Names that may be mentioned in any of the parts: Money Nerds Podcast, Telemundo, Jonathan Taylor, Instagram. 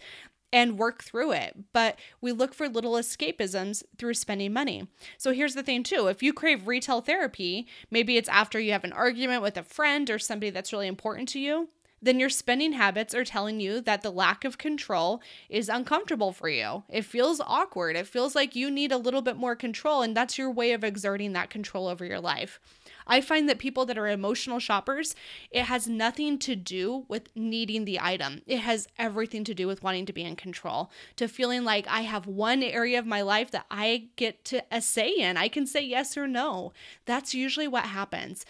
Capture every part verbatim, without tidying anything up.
and work through it. But we look for little escapisms through spending money. So here's the thing too. If you crave retail therapy, maybe it's after you have an argument with a friend or somebody that's really important to you, then your spending habits are telling you that the lack of control is uncomfortable for you. It feels awkward. It feels like you need a little bit more control, and that's your way of exerting that control over your life. I find that people that are emotional shoppers, it has nothing to do with needing the item. It has everything to do with wanting to be in control, to feeling like I have one area of my life that I get to a say in. I can say yes or no. That's usually what happens.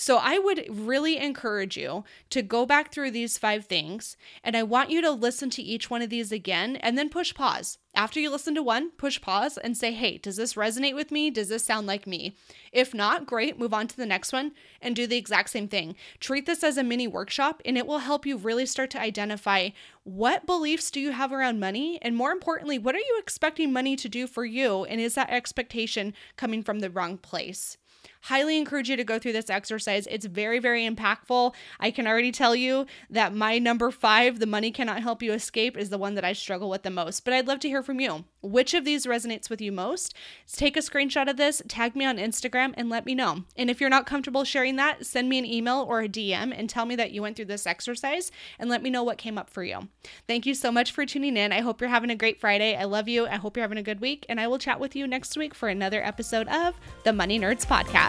So I would really encourage you to go back through these five things, and I want you to listen to each one of these again and then push pause. After you listen to one, push pause and say, hey, does this resonate with me? Does this sound like me? If not, great, move on to the next one and do the exact same thing. Treat this as a mini workshop, and it will help you really start to identify what beliefs do you have around money, and more importantly, what are you expecting money to do for you, and is that expectation coming from the wrong place? Highly encourage you to go through this exercise. It's very, very impactful. I can already tell you that my number five, the money cannot help you escape, is the one that I struggle with the most. But I'd love to hear from you. Which of these resonates with you most? Take a screenshot of this, tag me on Instagram, and let me know. And if you're not comfortable sharing that, send me an email or a D M and tell me that you went through this exercise and let me know what came up for you. Thank you so much for tuning in. I hope you're having a great Friday. I love you. I hope you're having a good week. And I will chat with you next week for another episode of the Money Nerds Podcast.